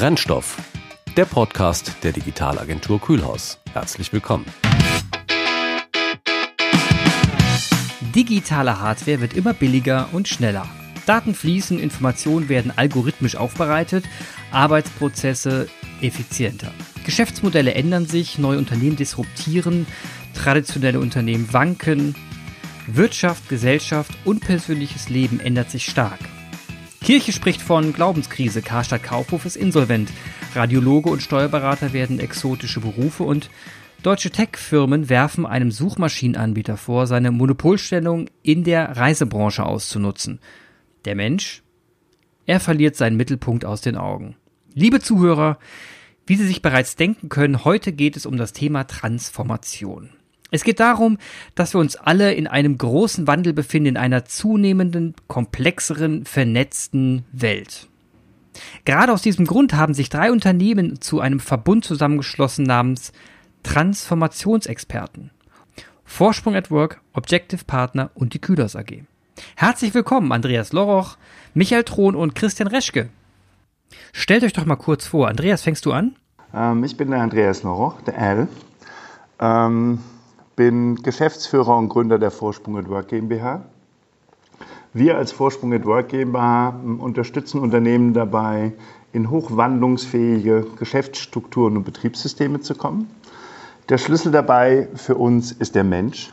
Brennstoff, der Podcast der Digitalagentur Kühlhaus. Herzlich willkommen. Digitale Hardware wird immer billiger und schneller. Daten fließen, Informationen werden algorithmisch aufbereitet, Arbeitsprozesse effizienter. Geschäftsmodelle ändern sich, neue Unternehmen disruptieren, traditionelle Unternehmen wanken. Wirtschaft, Gesellschaft und persönliches Leben ändert sich stark. Kirche spricht von Glaubenskrise, Karstadt-Kaufhof ist insolvent, Radiologe und Steuerberater werden exotische Berufe und deutsche Tech-Firmen werfen einem Suchmaschinenanbieter vor, seine Monopolstellung in der Reisebranche auszunutzen. Der Mensch? Er verliert seinen Mittelpunkt aus den Augen. Liebe Zuhörer, wie Sie sich bereits denken können, heute geht es um das Thema Transformation. Es geht darum, dass wir uns alle in einem großen Wandel befinden, in einer zunehmenden, komplexeren, vernetzten Welt. Gerade aus diesem Grund haben sich 3 Unternehmen zu einem Verbund zusammengeschlossen namens Transformationsexperten. VORSPRUNGatwork, Objective Partner und die Kühlhaus AG. Herzlich willkommen, Andreas Loroch, Michael Thron und Christian Reschke. Stellt euch doch mal kurz vor. Andreas, fängst du an? Ich bin der Andreas Loroch, der L. Bin Geschäftsführer und Gründer der VORSPRUNGatwork GmbH. Wir als VORSPRUNGatwork GmbH unterstützen Unternehmen dabei, in hochwandlungsfähige Geschäftsstrukturen und Betriebssysteme zu kommen. Der Schlüssel dabei für uns ist der Mensch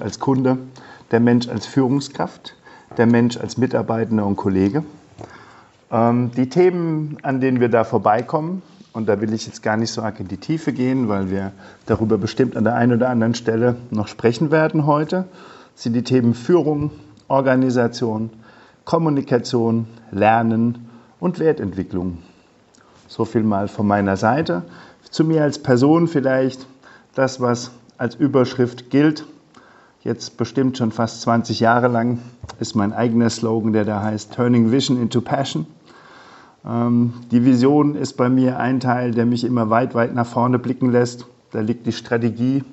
als Kunde, der Mensch als Führungskraft, der Mensch als Mitarbeitender und Kollege. Die Themen, an denen wir da vorbeikommen, und da will ich jetzt gar nicht so arg in die Tiefe gehen, weil wir darüber bestimmt an der einen oder anderen Stelle noch sprechen werden heute, sind die Themen Führung, Organisation, Kommunikation, Lernen und Wertentwicklung. So viel mal von meiner Seite. Zu mir als Person vielleicht das, was als Überschrift gilt. Jetzt bestimmt schon fast 20 Jahre lang ist mein eigener Slogan, der da heißt Turning Vision into Passion. Die Vision ist bei mir ein Teil, der mich immer weit, weit nach vorne blicken lässt. Da liegt die Strategie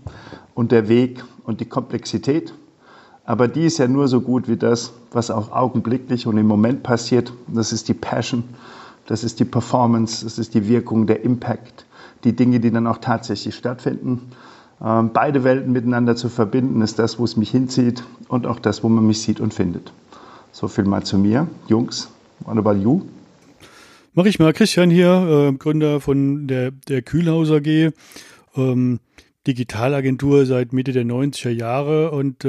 und der Weg und die Komplexität. Aber die ist ja nur so gut wie das, was auch augenblicklich und im Moment passiert. Das ist die Passion, das ist die Performance, das ist die Wirkung, der Impact. Die Dinge, die dann auch tatsächlich stattfinden. Beide Welten miteinander zu verbinden, ist das, wo es mich hinzieht und auch das, wo man mich sieht und findet. So viel mal zu mir. Jungs, what about you? Mache ich mal. Christian hier, Gründer von der Kühlhaus AG, Digitalagentur seit Mitte der 90er Jahre und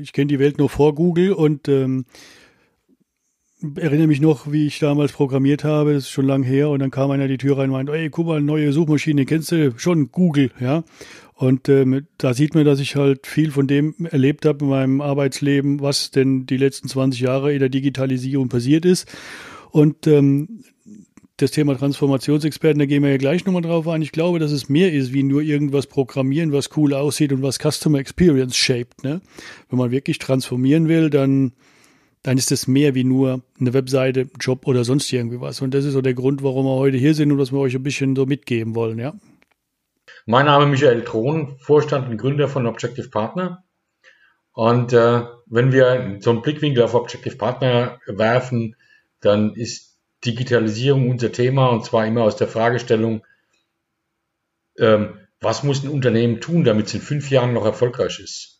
ich kenne die Welt noch vor Google und erinnere mich noch, wie ich damals programmiert habe, das ist schon lang her, und dann kam einer die Tür rein und meinte, ey, guck mal, neue Suchmaschine, kennst du schon, Google, ja. Und da sieht man, dass ich halt viel von dem erlebt habe in meinem Arbeitsleben, was denn die letzten 20 Jahre in der Digitalisierung passiert ist. Und das Thema Transformationsexperten, da gehen wir ja gleich nochmal drauf ein. Ich glaube, dass es mehr ist, wie nur irgendwas programmieren, was cool aussieht und was Customer Experience shaped. Ne? Wenn man wirklich transformieren will, dann ist es mehr wie nur eine Webseite, ein Job oder sonst irgendwie was. Und das ist so der Grund, warum wir heute hier sind und was wir euch ein bisschen so mitgeben wollen. Ja? Mein Name ist Michael Thron, Vorstand und Gründer von Objective Partner. Und wenn wir so einen Blickwinkel auf Objective Partner werfen, dann ist Digitalisierung unser Thema, und zwar immer aus der Fragestellung, was muss ein Unternehmen tun, damit es in 5 Jahren noch erfolgreich ist?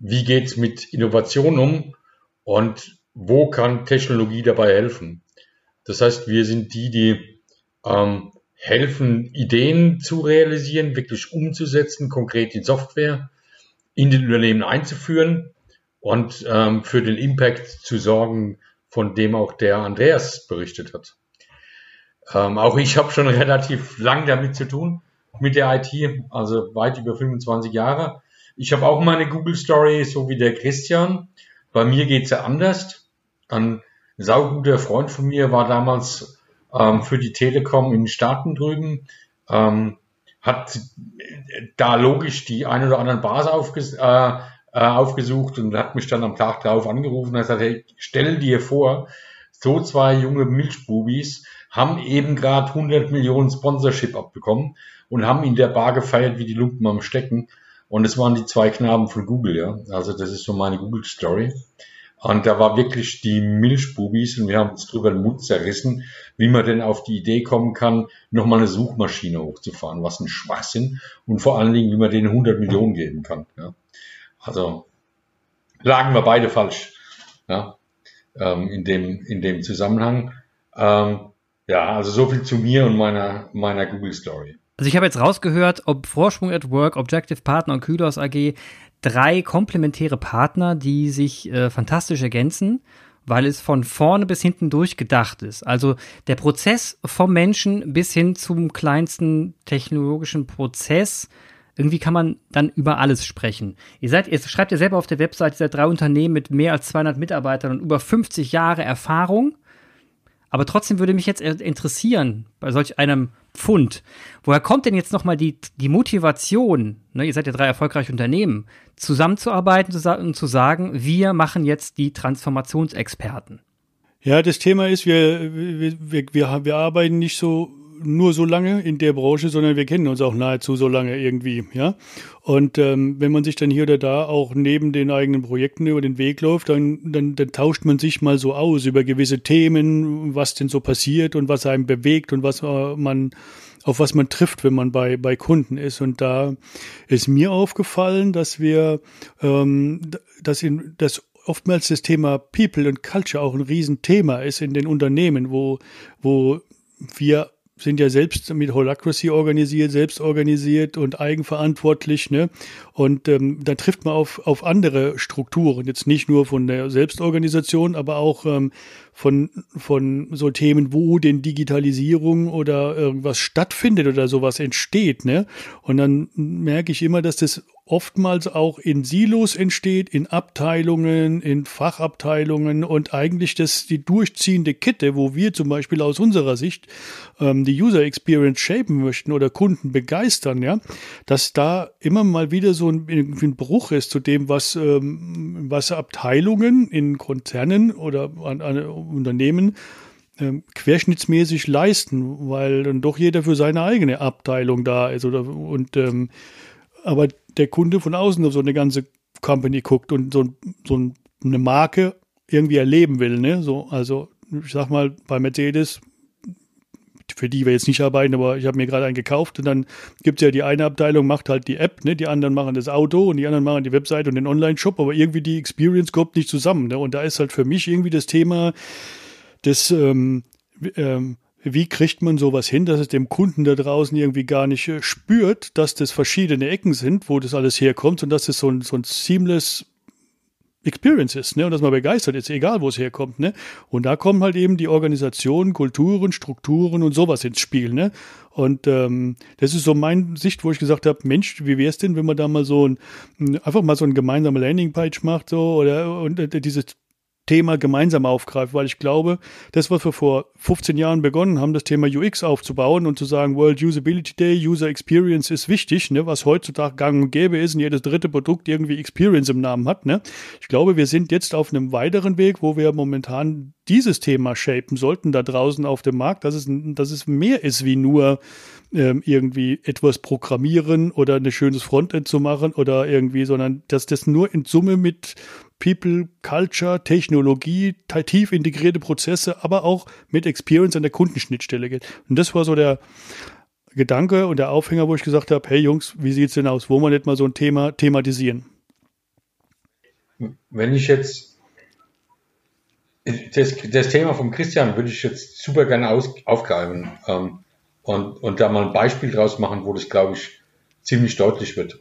Wie geht es mit Innovation um und wo kann Technologie dabei helfen? Das heißt, wir sind die helfen, Ideen zu realisieren, wirklich umzusetzen, konkret in Software, in den Unternehmen einzuführen und für den Impact zu sorgen, von dem auch der Andreas berichtet hat. Auch ich habe schon relativ lang damit zu tun, mit der IT, also weit über 25 Jahre. Ich habe auch meine Google-Story, so wie der Christian. Bei mir geht's ja anders. Ein sauguter Freund von mir war damals für die Telekom in den Staaten drüben, hat da logisch die ein oder anderen Bars aufgesucht und hat mich dann am Tag darauf angerufen und hat gesagt, hey, stell dir vor, so 2 junge Milchbubis haben eben gerade 100 Millionen Sponsorship abbekommen und haben in der Bar gefeiert wie die Lumpen am Stecken, und es waren die 2 Knaben von Google, ja. Also das ist so meine Google-Story. Und da war wirklich die Milchbubis und wir haben uns drüber den Mund zerrissen, wie man denn auf die Idee kommen kann, nochmal eine Suchmaschine hochzufahren, was ein Schwachsinn, und vor allen Dingen, wie man denen 100 Millionen geben kann. Ja. Also lagen wir beide falsch, ja, in dem Zusammenhang. Ja, also so viel zu mir und meiner Google-Story. Also ich habe jetzt rausgehört, ob VORSPRUNGatwork, Objective Partner und Kühlhaus AG, drei komplementäre Partner, die sich fantastisch ergänzen, weil es von vorne bis hinten durchgedacht ist. Also der Prozess vom Menschen bis hin zum kleinsten technologischen Prozess. Irgendwie kann man dann über alles sprechen. Ihr schreibt ja selber auf der Webseite, ihr seid drei Unternehmen mit mehr als 200 Mitarbeitern und über 50 Jahre Erfahrung. Aber trotzdem würde mich jetzt interessieren, bei solch einem Pfund, woher kommt denn jetzt nochmal die Motivation, ne, ihr seid ja drei erfolgreiche Unternehmen, zusammenzuarbeiten und zu sagen, wir machen jetzt die Transformationsexperten? Ja, das Thema ist, wir arbeiten nicht so nur so lange in der Branche, sondern wir kennen uns auch nahezu so lange irgendwie, ja. Und wenn man sich dann hier oder da auch neben den eigenen Projekten über den Weg läuft, dann tauscht man sich mal so aus über gewisse Themen, was denn so passiert und was einem bewegt und was auf was man trifft, wenn man bei Kunden ist. Und da ist mir aufgefallen, dass wir dass oftmals das Thema People und Culture auch ein Riesenthema ist in den Unternehmen, wo wir sind ja selbst mit Holacracy organisiert, selbst organisiert und eigenverantwortlich, ne? Und da trifft man auf andere Strukturen, jetzt nicht nur von der Selbstorganisation, aber auch von so Themen, wo denn Digitalisierung oder irgendwas stattfindet oder sowas entsteht, ne? Und dann merke ich immer, dass das oftmals auch in Silos entsteht, in Abteilungen, in Fachabteilungen und eigentlich die durchziehende Kette, wo wir zum Beispiel aus unserer Sicht die User Experience shapen möchten oder Kunden begeistern, ja, dass da immer mal wieder so ein Bruch ist zu dem, was Abteilungen in Konzernen oder an Unternehmen querschnittsmäßig leisten, weil dann doch jeder für seine eigene Abteilung da ist aber der Kunde von außen auf so eine ganze Company guckt und so eine Marke irgendwie erleben will, ne? So, also ich sag mal, bei Mercedes, für die wir jetzt nicht arbeiten, aber ich habe mir gerade einen gekauft und dann gibt es ja die eine Abteilung, macht halt die App, ne? Die anderen machen das Auto und die anderen machen die Webseite und den Online-Shop, aber irgendwie die Experience kommt nicht zusammen, ne? Und da ist halt für mich irgendwie das Thema des wie kriegt man sowas hin, dass es dem Kunden da draußen irgendwie gar nicht spürt, dass das verschiedene Ecken sind, wo das alles herkommt und dass das so ein seamless Experience ist, ne? Und dass man begeistert ist, egal wo es herkommt, ne? Und da kommen halt eben die Organisationen, Kulturen, Strukturen und sowas ins Spiel, ne? Und das ist so meine Sicht, wo ich gesagt habe, Mensch, wie wäre es denn, wenn man da mal einfach mal so eine gemeinsame Landingpage macht, so, oder dieses Thema gemeinsam aufgreift, weil ich glaube, das, was wir vor 15 Jahren begonnen haben, das Thema UX aufzubauen und zu sagen, World Usability Day, User Experience ist wichtig, ne, was heutzutage gang und gäbe ist und jedes dritte Produkt irgendwie Experience im Namen hat, ne. Ich glaube, wir sind jetzt auf einem weiteren Weg, wo wir momentan dieses Thema shapen sollten da draußen auf dem Markt, dass es mehr ist wie nur irgendwie etwas programmieren oder ein schönes Frontend zu machen oder irgendwie, sondern dass das nur in Summe mit People, Culture, Technologie, tief integrierte Prozesse, aber auch mit Experience an der Kundenschnittstelle geht. Und das war so der Gedanke und der Aufhänger, wo ich gesagt habe, hey Jungs, wie sieht's denn aus? Wollen wir nicht mal so ein Thema thematisieren? Wenn ich jetzt das Thema von Christian würde ich jetzt super gerne aufgreifen und da mal ein Beispiel draus machen, wo das, glaube ich, ziemlich deutlich wird.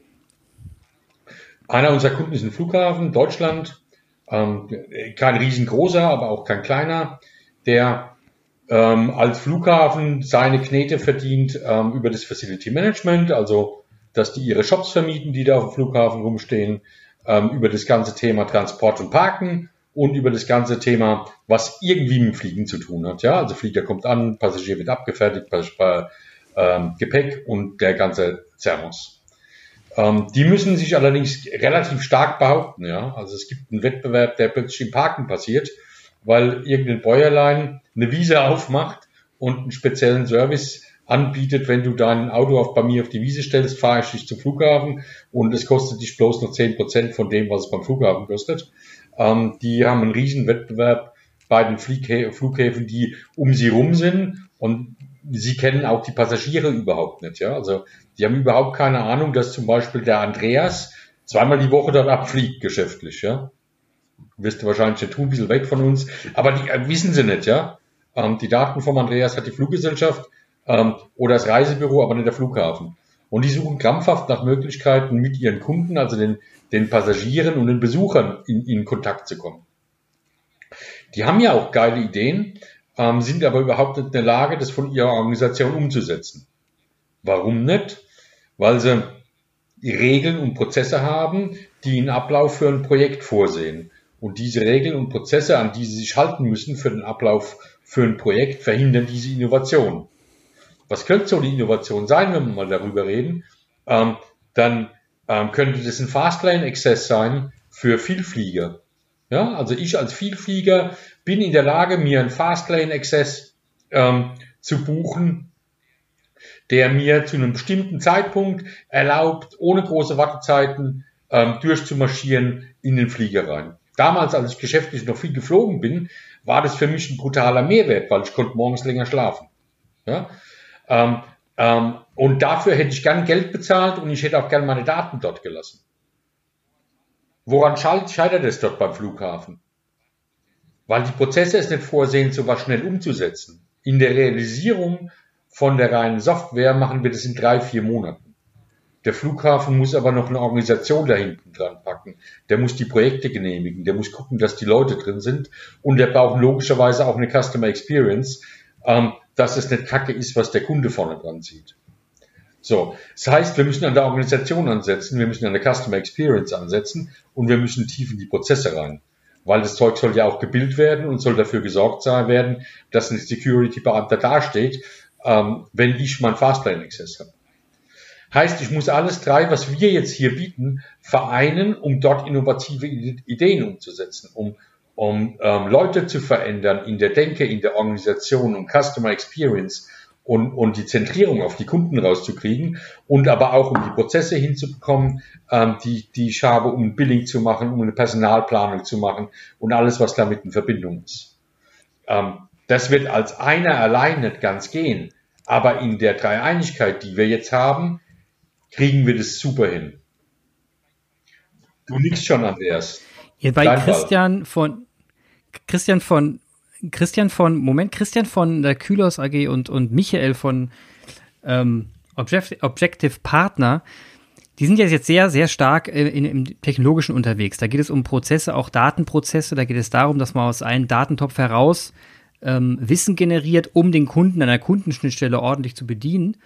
Einer unserer Kunden ist ein Flughafen, Deutschland, kein riesengroßer, aber auch kein kleiner, der als Flughafen seine Knete verdient über das Facility Management, also dass die ihre Shops vermieten, die da auf dem Flughafen rumstehen, über das ganze Thema Transport und Parken und über das ganze Thema, was irgendwie mit Fliegen zu tun hat. Ja, also Flieger kommt an, Passagier wird abgefertigt, Gepäck und der ganze Zermos. Die müssen sich allerdings relativ stark behaupten, ja. Also es gibt einen Wettbewerb, der plötzlich im Parken passiert, weil irgendein Bäuerlein eine Wiese aufmacht und einen speziellen Service anbietet, wenn du dein Auto bei mir auf die Wiese stellst, fahre ich dich zum Flughafen und es kostet dich bloß noch 10% von dem, was es beim Flughafen kostet. Die haben einen riesen Wettbewerb bei den Flughäfen, die um sie rum sind, und sie kennen auch die Passagiere überhaupt nicht. Ja? Also die haben überhaupt keine Ahnung, dass zum Beispiel der Andreas zweimal die Woche dort abfliegt, geschäftlich. Ja? Wirst du wahrscheinlich nicht tun, ein bisschen weg von uns, aber die wissen sie nicht. Ja? Die Daten vom Andreas hat die Fluggesellschaft oder das Reisebüro, aber nicht der Flughafen. Und die suchen krampfhaft nach Möglichkeiten, mit ihren Kunden, also den Passagieren und den Besuchern in Kontakt zu kommen. Die haben ja auch geile Ideen, sind aber überhaupt nicht in der Lage, das von ihrer Organisation umzusetzen. Warum nicht? Weil sie Regeln und Prozesse haben, die einen Ablauf für ein Projekt vorsehen. Und diese Regeln und Prozesse, an die sie sich halten müssen für den Ablauf für ein Projekt, verhindern diese Innovation. Was könnte so die Innovation sein, wenn wir mal darüber reden? Dann könnte das ein Fastlane-Access sein für Vielflieger. Ja, also ich als Vielflieger bin in der Lage, mir einen Fastlane-Access zu buchen, der mir zu einem bestimmten Zeitpunkt erlaubt, ohne große Wartezeiten durchzumarschieren in den Flieger rein. Damals, als ich geschäftlich noch viel geflogen bin, war das für mich ein brutaler Mehrwert, weil ich konnte morgens länger schlafen. Ja? Und dafür hätte ich gern Geld bezahlt und ich hätte auch gern meine Daten dort gelassen. Woran scheitert es dort beim Flughafen? Weil die Prozesse es nicht vorsehen, sowas schnell umzusetzen. In der Realisierung von der reinen Software machen wir das in 3-4 Monaten. Der Flughafen muss aber noch eine Organisation da hinten dran packen. Der muss die Projekte genehmigen, der muss gucken, dass die Leute drin sind, und der braucht logischerweise auch eine Customer Experience, dass es nicht kacke ist, was der Kunde vorne dran sieht. So, das heißt, wir müssen an der Organisation ansetzen, wir müssen an der Customer Experience ansetzen und wir müssen tief in die Prozesse rein. Weil das Zeug soll ja auch gebildet werden und soll dafür gesorgt sein werden, dass ein Security-Beamter dasteht, wenn ich meinen Fastlane-Access habe. Heißt, ich muss alles 3, was wir jetzt hier bieten, vereinen, um dort innovative Ideen umzusetzen, um Leute zu verändern in der Denke, in der Organisation, um Customer Experience und die Zentrierung auf die Kunden rauszukriegen, und aber auch um die Prozesse hinzubekommen, die ich habe, um Billing zu machen, um eine Personalplanung zu machen und alles, was damit in Verbindung ist. Das wird als einer allein nicht ganz gehen, aber in der Dreieinigkeit, die wir jetzt haben, kriegen wir das super hin. Du nickst schon, Andreas. Ja, bei Christian von der Kühlhaus AG und Michael von Objective Partner, die sind jetzt sehr, sehr stark im Technologischen unterwegs. Da geht es um Prozesse, auch Datenprozesse. Da geht es darum, dass man aus einem Datentopf heraus Wissen generiert, um den Kunden an der Kundenschnittstelle ordentlich zu bedienen.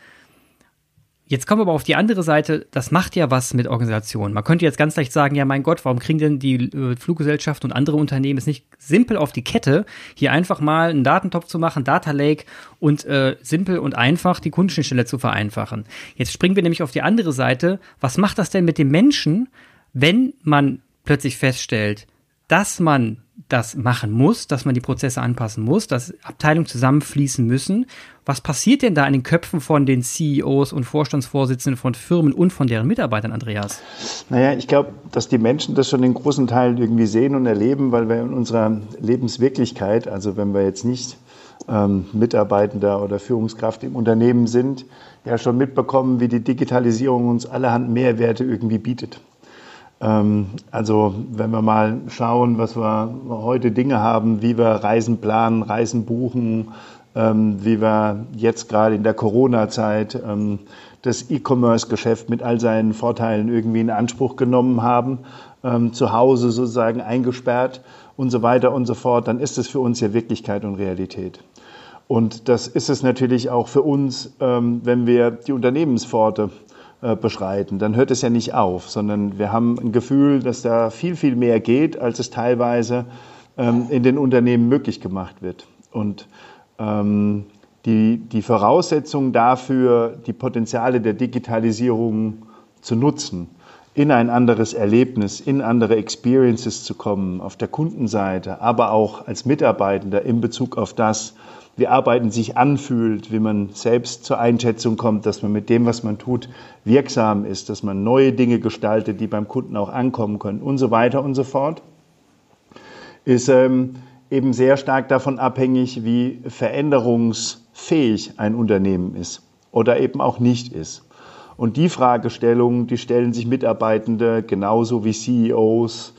Jetzt kommen wir aber auf die andere Seite, das macht ja was mit Organisationen. Man könnte jetzt ganz leicht sagen, ja mein Gott, warum kriegen denn die Fluggesellschaften und andere Unternehmen es nicht simpel auf die Kette, hier einfach mal einen Datentopf zu machen, Data Lake, und simpel und einfach die Kundenschnittstelle zu vereinfachen. Jetzt springen wir nämlich auf die andere Seite. Was macht das denn mit dem Menschen, wenn man plötzlich feststellt, dass man das machen muss, dass man die Prozesse anpassen muss, dass Abteilungen zusammenfließen müssen? Was passiert denn da in den Köpfen von den CEOs und Vorstandsvorsitzenden von Firmen und von deren Mitarbeitern, Andreas? Naja, ich glaube, dass die Menschen das schon in großen Teilen irgendwie sehen und erleben, weil wir in unserer Lebenswirklichkeit, also wenn wir jetzt nicht Mitarbeitender oder Führungskraft im Unternehmen sind, ja schon mitbekommen, wie die Digitalisierung uns allerhand Mehrwerte irgendwie bietet. Also wenn wir mal schauen, was wir heute Dinge haben, wie wir Reisen planen, Reisen buchen, wie wir jetzt gerade in der Corona-Zeit das E-Commerce-Geschäft mit all seinen Vorteilen irgendwie in Anspruch genommen haben, zu Hause sozusagen eingesperrt und so weiter und so fort, dann ist das für uns ja Wirklichkeit und Realität. Und das ist es natürlich auch für uns, wenn wir die Unternehmenspforte beschreiten, dann hört es ja nicht auf, sondern wir haben ein Gefühl, dass da viel, viel mehr geht, als es teilweise in den Unternehmen möglich gemacht wird. Und die Voraussetzung dafür, die Potenziale der Digitalisierung zu nutzen, in ein anderes Erlebnis, in andere Experiences zu kommen, auf der Kundenseite, aber auch als Mitarbeitender in Bezug auf das, wie Arbeiten sich anfühlt, wie man selbst zur Einschätzung kommt, dass man mit dem, was man tut, wirksam ist, dass man neue Dinge gestaltet, die beim Kunden auch ankommen können und so weiter und so fort. ist eben sehr stark davon abhängig, wie veränderungsfähig ein Unternehmen ist oder eben auch nicht ist. Und die Fragestellungen, die stellen sich Mitarbeitende genauso wie CEOs,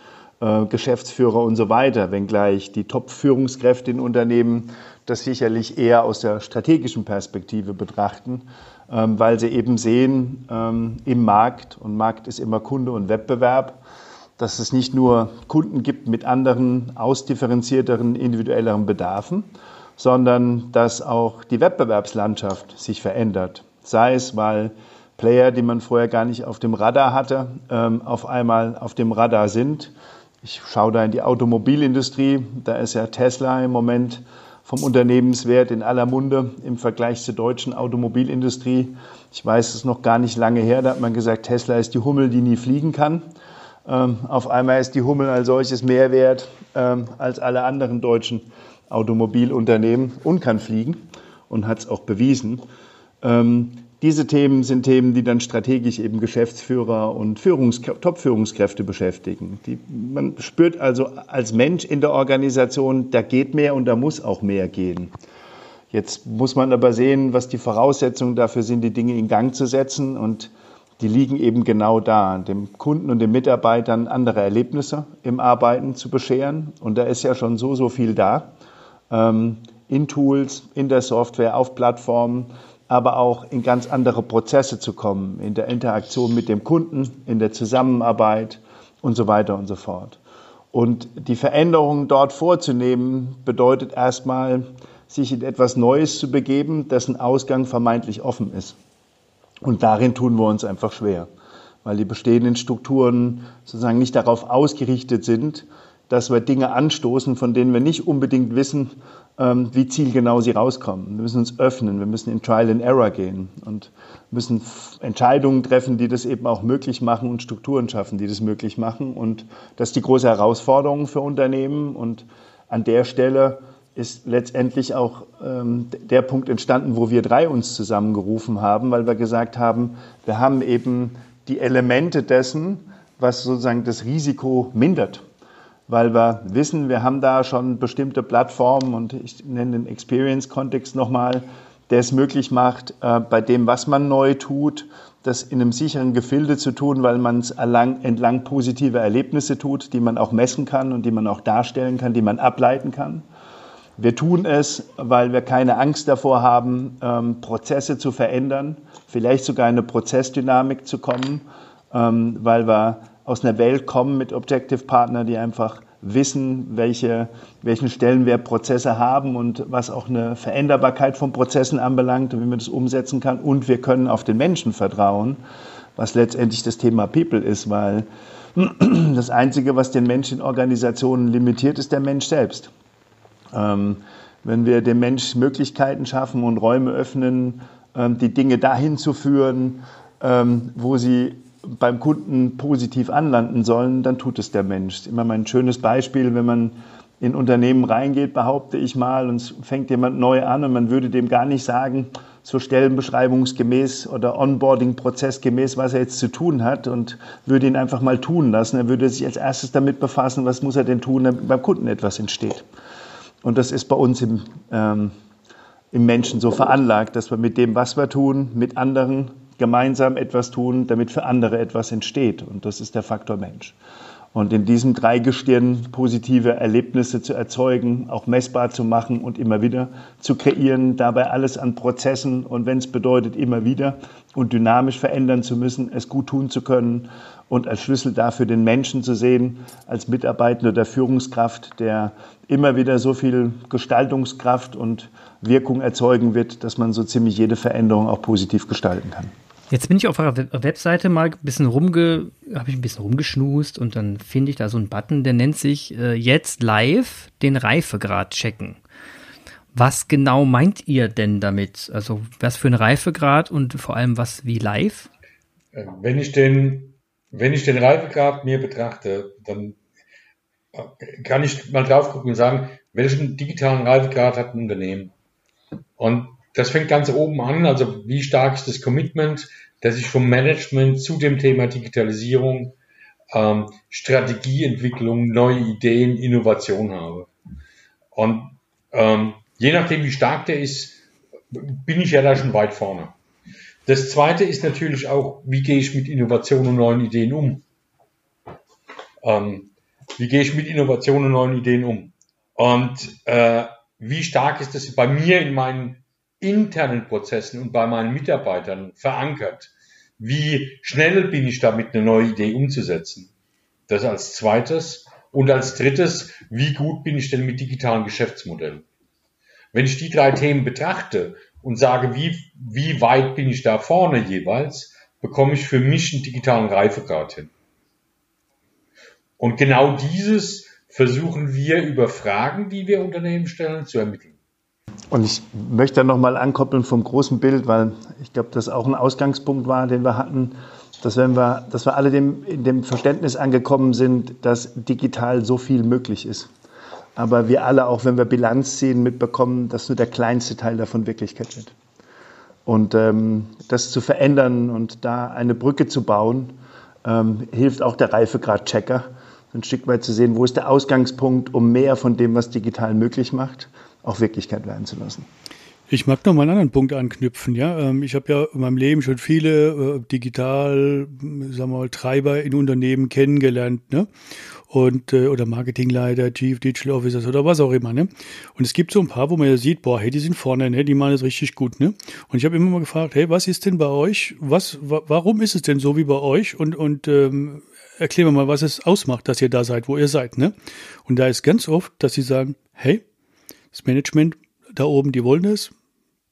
Geschäftsführer und so weiter, wenngleich die Top-Führungskräfte in Unternehmen das sicherlich eher aus der strategischen Perspektive betrachten, weil sie eben sehen im Markt, und Markt ist immer Kunde und Wettbewerb, dass es nicht nur Kunden gibt mit anderen, ausdifferenzierteren, individuelleren Bedarfen, sondern dass auch die Wettbewerbslandschaft sich verändert. Sei es, weil Player, die man vorher gar nicht auf dem Radar hatte, auf einmal auf dem Radar sind. Ich schaue da in die Automobilindustrie, da ist ja Tesla im Moment vom Unternehmenswert in aller Munde im Vergleich zur deutschen Automobilindustrie. Ich weiß, es ist noch gar nicht lange her, da hat man gesagt, Tesla ist die Hummel, die nie fliegen kann. Auf einmal ist die Hummel als solches mehr wert als alle anderen deutschen Automobilunternehmen und kann fliegen und hat es auch bewiesen. Diese Themen sind Themen, die dann strategisch eben Geschäftsführer und Top-Führungskräfte beschäftigen. Man spürt also als Mensch in der Organisation, da geht mehr und da muss auch mehr gehen. Jetzt muss man aber sehen, was die Voraussetzungen dafür sind, die Dinge in Gang zu setzen. Und die liegen eben genau da, dem Kunden und den Mitarbeitern andere Erlebnisse im Arbeiten zu bescheren. Und da ist ja schon so viel da, in Tools, in der Software, auf Plattformen, aber auch in ganz andere Prozesse zu kommen, in der Interaktion mit dem Kunden, in der Zusammenarbeit und so weiter und so fort. Und die Veränderungen dort vorzunehmen, bedeutet erstmal, sich in etwas Neues zu begeben, dessen Ausgang vermeintlich offen ist. Und darin tun wir uns einfach schwer, weil die bestehenden Strukturen sozusagen nicht darauf ausgerichtet sind, dass wir Dinge anstoßen, von denen wir nicht unbedingt wissen, wie zielgenau sie rauskommen. Wir müssen uns öffnen, wir müssen in Trial and Error gehen und müssen Entscheidungen treffen, die das eben auch möglich machen und Strukturen schaffen, die das möglich machen. Und das ist die große Herausforderung für Unternehmen. Und an der Stelle ist letztendlich auch der Punkt entstanden, wo wir drei uns zusammengerufen haben, weil wir gesagt haben, wir haben eben die Elemente dessen, was sozusagen das Risiko mindert. Weil wir wissen, wir haben da schon bestimmte Plattformen, und ich nenne den Experience-Kontext nochmal, der es möglich macht, bei dem, was man neu tut, das in einem sicheren Gefilde zu tun, weil man es entlang positiver Erlebnisse tut, die man auch messen kann und die man auch darstellen kann, die man ableiten kann. Wir tun es, weil wir keine Angst davor haben, Prozesse zu verändern, vielleicht sogar in eine Prozessdynamik zu kommen, weil wir aus einer Welt kommen mit Objective Partner, die einfach wissen, welchen Stellenwert Prozesse haben und was auch eine Veränderbarkeit von Prozessen anbelangt und wie man das umsetzen kann. Und wir können auf den Menschen vertrauen, was letztendlich das Thema People ist, weil das Einzige, was den Menschen in Organisationen limitiert, ist der Mensch selbst. Wenn wir dem Menschen Möglichkeiten schaffen und Räume öffnen, die Dinge dahin zu führen, wo sie beim Kunden positiv anlanden sollen, dann tut es der Mensch. Immer mal ein schönes Beispiel, wenn man in Unternehmen reingeht, behaupte ich mal, und es fängt jemand neu an und man würde dem gar nicht sagen, so stellenbeschreibungsgemäß oder Onboarding-prozessgemäß, was er jetzt zu tun hat, und würde ihn einfach mal tun lassen. Er würde sich als erstes damit befassen, was muss er denn tun, damit beim Kunden etwas entsteht. Und das ist bei uns im Menschen so veranlagt, dass wir mit dem, was wir tun, mit anderen gemeinsam etwas tun, damit für andere etwas entsteht. Und das ist der Faktor Mensch. Und in diesem Dreigestirn positive Erlebnisse zu erzeugen, auch messbar zu machen und immer wieder zu kreieren, dabei alles an Prozessen und, wenn es bedeutet, immer wieder und dynamisch verändern zu müssen, es gut tun zu können und als Schlüssel dafür den Menschen zu sehen, als Mitarbeitender der Führungskraft, der immer wieder so viel Gestaltungskraft und Wirkung erzeugen wird, dass man so ziemlich jede Veränderung auch positiv gestalten kann. Jetzt bin ich auf eurer Webseite mal ein bisschen rumgeschnust und dann finde ich da so einen Button, der nennt sich jetzt live den Reifegrad checken. Was genau meint ihr denn damit? Also was für ein Reifegrad und vor allem was wie live? Wenn ich den Reifegrad mir betrachte, dann kann ich mal drauf gucken und sagen, welchen digitalen Reifegrad hat ein Unternehmen? Und das fängt ganz oben an, also wie stark ist das Commitment, das ich vom Management zu dem Thema Digitalisierung Strategieentwicklung, neue Ideen, Innovation habe. Und je nachdem, wie stark der ist, bin ich ja da schon weit vorne. Das Zweite ist natürlich auch, wie gehe ich mit Innovationen und neuen Ideen um? Und wie stark ist das bei mir in meinen internen Prozessen und bei meinen Mitarbeitern verankert? Wie schnell bin ich damit, eine neue Idee umzusetzen? Das als Zweites. Und als Drittes, wie gut bin ich denn mit digitalen Geschäftsmodellen? Wenn ich die drei Themen betrachte und sage, wie weit bin ich da vorne jeweils, bekomme ich für mich einen digitalen Reifegrad hin. Und genau dieses versuchen wir über Fragen, die wir Unternehmen stellen, zu ermitteln. Und ich möchte da nochmal ankoppeln vom großen Bild, weil ich glaube, das auch ein Ausgangspunkt war, den wir hatten, dass wir alle in dem Verständnis angekommen sind, dass digital so viel möglich ist. Aber wir alle, auch wenn wir Bilanz sehen, mitbekommen, dass nur der kleinste Teil davon Wirklichkeit wird. Und das zu verändern und da eine Brücke zu bauen, hilft auch der Reifegrad-Checker, ein Stück weit zu sehen, wo ist der Ausgangspunkt, um mehr von dem, was digital möglich macht, auch Wirklichkeit werden zu lassen. Ich mag noch mal einen anderen Punkt anknüpfen. Ja, ich habe ja in meinem Leben schon viele digital, sagen wir mal, Treiber in Unternehmen kennengelernt, ne? Und oder Marketingleiter, Chief Digital Officers oder was auch immer, ne? Und es gibt so ein paar, wo man ja sieht, boah, hey, die sind vorne, ne? Die machen das richtig gut, ne? Und ich habe immer mal gefragt, hey, was ist denn bei euch? Warum ist es denn so wie bei euch? Und erklären wir mal, was es ausmacht, dass ihr da seid, wo ihr seid, ne? Und da ist ganz oft, dass sie sagen, hey, das Management da oben, die wollen das,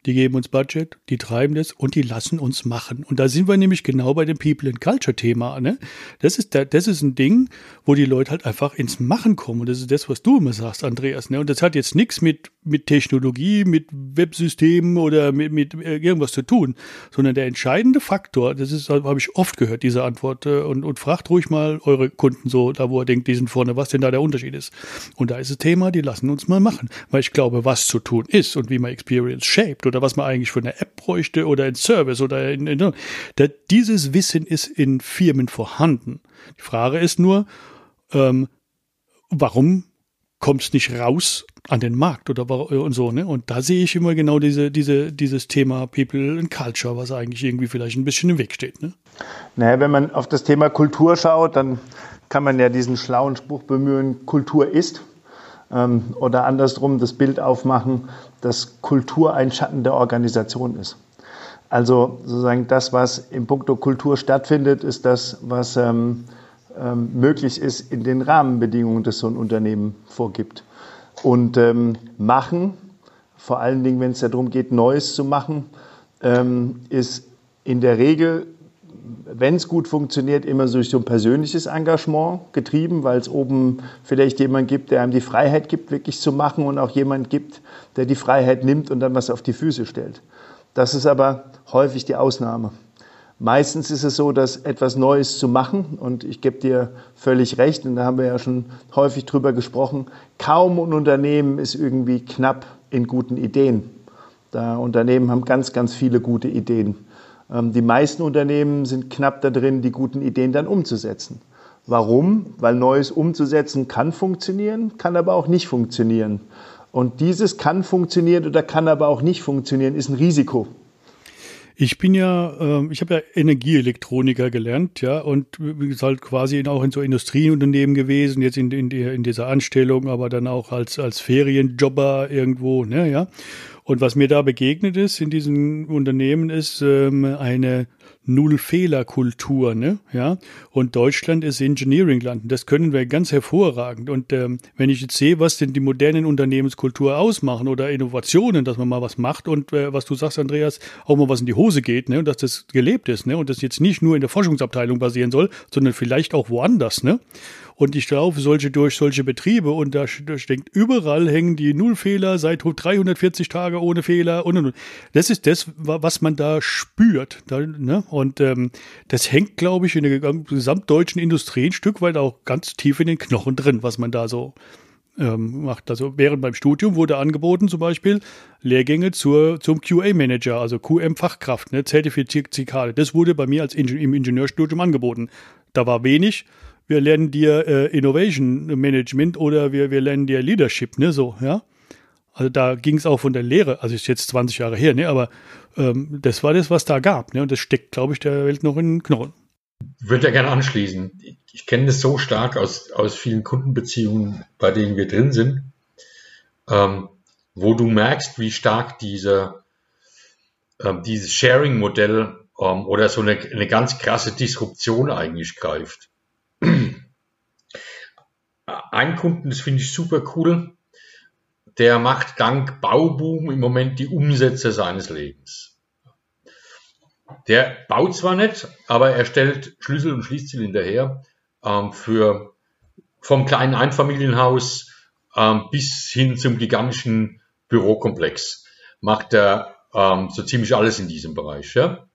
die geben uns Budget, die treiben das und die lassen uns machen. Und da sind wir nämlich genau bei dem People and Culture Thema, ne? Das ist ein Ding, wo die Leute halt einfach ins Machen kommen. Und das ist das, was du immer sagst, Andreas, ne? Und das hat jetzt nichts mit Technologie, mit Websystemen oder mit irgendwas zu tun, sondern der entscheidende Faktor, das ist, habe ich oft gehört, diese Antwort. Und fragt ruhig mal eure Kunden so, da wo ihr denkt, die sind vorne, was denn da der Unterschied ist. Und da ist das Thema, die lassen uns mal machen. Weil ich glaube, was zu tun ist und wie man Experience shaped oder was man eigentlich für eine App bräuchte oder ein Service oder dieses Wissen ist in Firmen vorhanden. Die Frage ist nur, warum kommt es nicht raus an den Markt oder und so, ne? Und da sehe ich immer genau dieses Thema People and Culture, was eigentlich irgendwie vielleicht ein bisschen im Weg steht, ne? Naja, wenn man auf das Thema Kultur schaut, dann kann man ja diesen schlauen Spruch bemühen, Kultur ist. Oder andersrum das Bild aufmachen, dass Kultur ein Schatten der Organisation ist. Also sozusagen das, was im Punkto Kultur stattfindet, ist das, was möglich ist in den Rahmenbedingungen, das so ein Unternehmen vorgibt. Und machen, vor allen Dingen, wenn es darum geht, Neues zu machen, ist in der Regel, wenn es gut funktioniert, immer durch so ein persönliches Engagement getrieben, weil es oben vielleicht jemand gibt, der einem die Freiheit gibt, wirklich zu machen und auch jemand gibt, der die Freiheit nimmt und dann was auf die Füße stellt. Das ist aber häufig die Ausnahme. Meistens ist es so, dass etwas Neues zu machen, und ich gebe dir völlig recht, und da haben wir ja schon häufig drüber gesprochen, kaum ein Unternehmen ist irgendwie knapp in guten Ideen. Da Unternehmen haben ganz, ganz viele gute Ideen. Die meisten Unternehmen sind knapp da drin, die guten Ideen dann umzusetzen. Warum? Weil Neues umzusetzen kann funktionieren, kann aber auch nicht funktionieren. Und dieses kann funktionieren oder kann aber auch nicht funktionieren, ist ein Risiko. Ich habe ja Energieelektroniker gelernt, ja, und wie gesagt, quasi auch in so Industrieunternehmen gewesen, jetzt in dieser Anstellung, aber dann auch als Ferienjobber irgendwo, ne, ja. Und was mir da begegnet ist in diesen Unternehmen ist eine Null-Fehler-Kultur, ne, ja. Und Deutschland ist Engineering-Land. Das können wir ganz hervorragend. Und wenn ich jetzt sehe, was denn die modernen Unternehmenskultur ausmachen oder Innovationen, dass man mal was macht und was du sagst, Andreas, auch mal was in die Hose geht, ne, und dass das gelebt ist, ne, und das jetzt nicht nur in der Forschungsabteilung basieren soll, sondern vielleicht auch woanders, ne. Und ich laufe durch solche Betriebe und da denkt, überall hängen die Nullfehler seit 340 Tage ohne Fehler und. Das ist das, was man da spürt. Da, ne? Und das hängt, glaube ich, in der gesamtdeutschen Industrie ein Stück weit auch ganz tief in den Knochen drin, was man da so macht. Also während beim Studium wurde angeboten zum Beispiel Lehrgänge zum QA-Manager, also QM-Fachkraft, ne? Zertifikate. Das wurde bei mir im Ingenieurstudium angeboten. Da war wenig wir lernen dir Innovation Management oder wir lernen dir Leadership, ne, so, ja. Also da ging es auch von der Lehre, also ist jetzt 20 Jahre her, ne, aber das war das, was da gab, ne, und das steckt, glaube ich, der Welt noch in den Knochen. Ich würde ja gerne anschließen. Ich kenne das so stark aus vielen Kundenbeziehungen, bei denen wir drin sind, wo du merkst, wie stark dieses Sharing-Modell oder so eine ganz krasse Disruption eigentlich greift. Ein Kunden, das finde ich super cool, der macht dank Bauboom im Moment die Umsätze seines Lebens. Der baut zwar nicht, aber er stellt Schlüssel und Schließzylinder her, vom kleinen Einfamilienhaus bis hin zum gigantischen Bürokomplex. Macht er so ziemlich alles in diesem Bereich. Ja?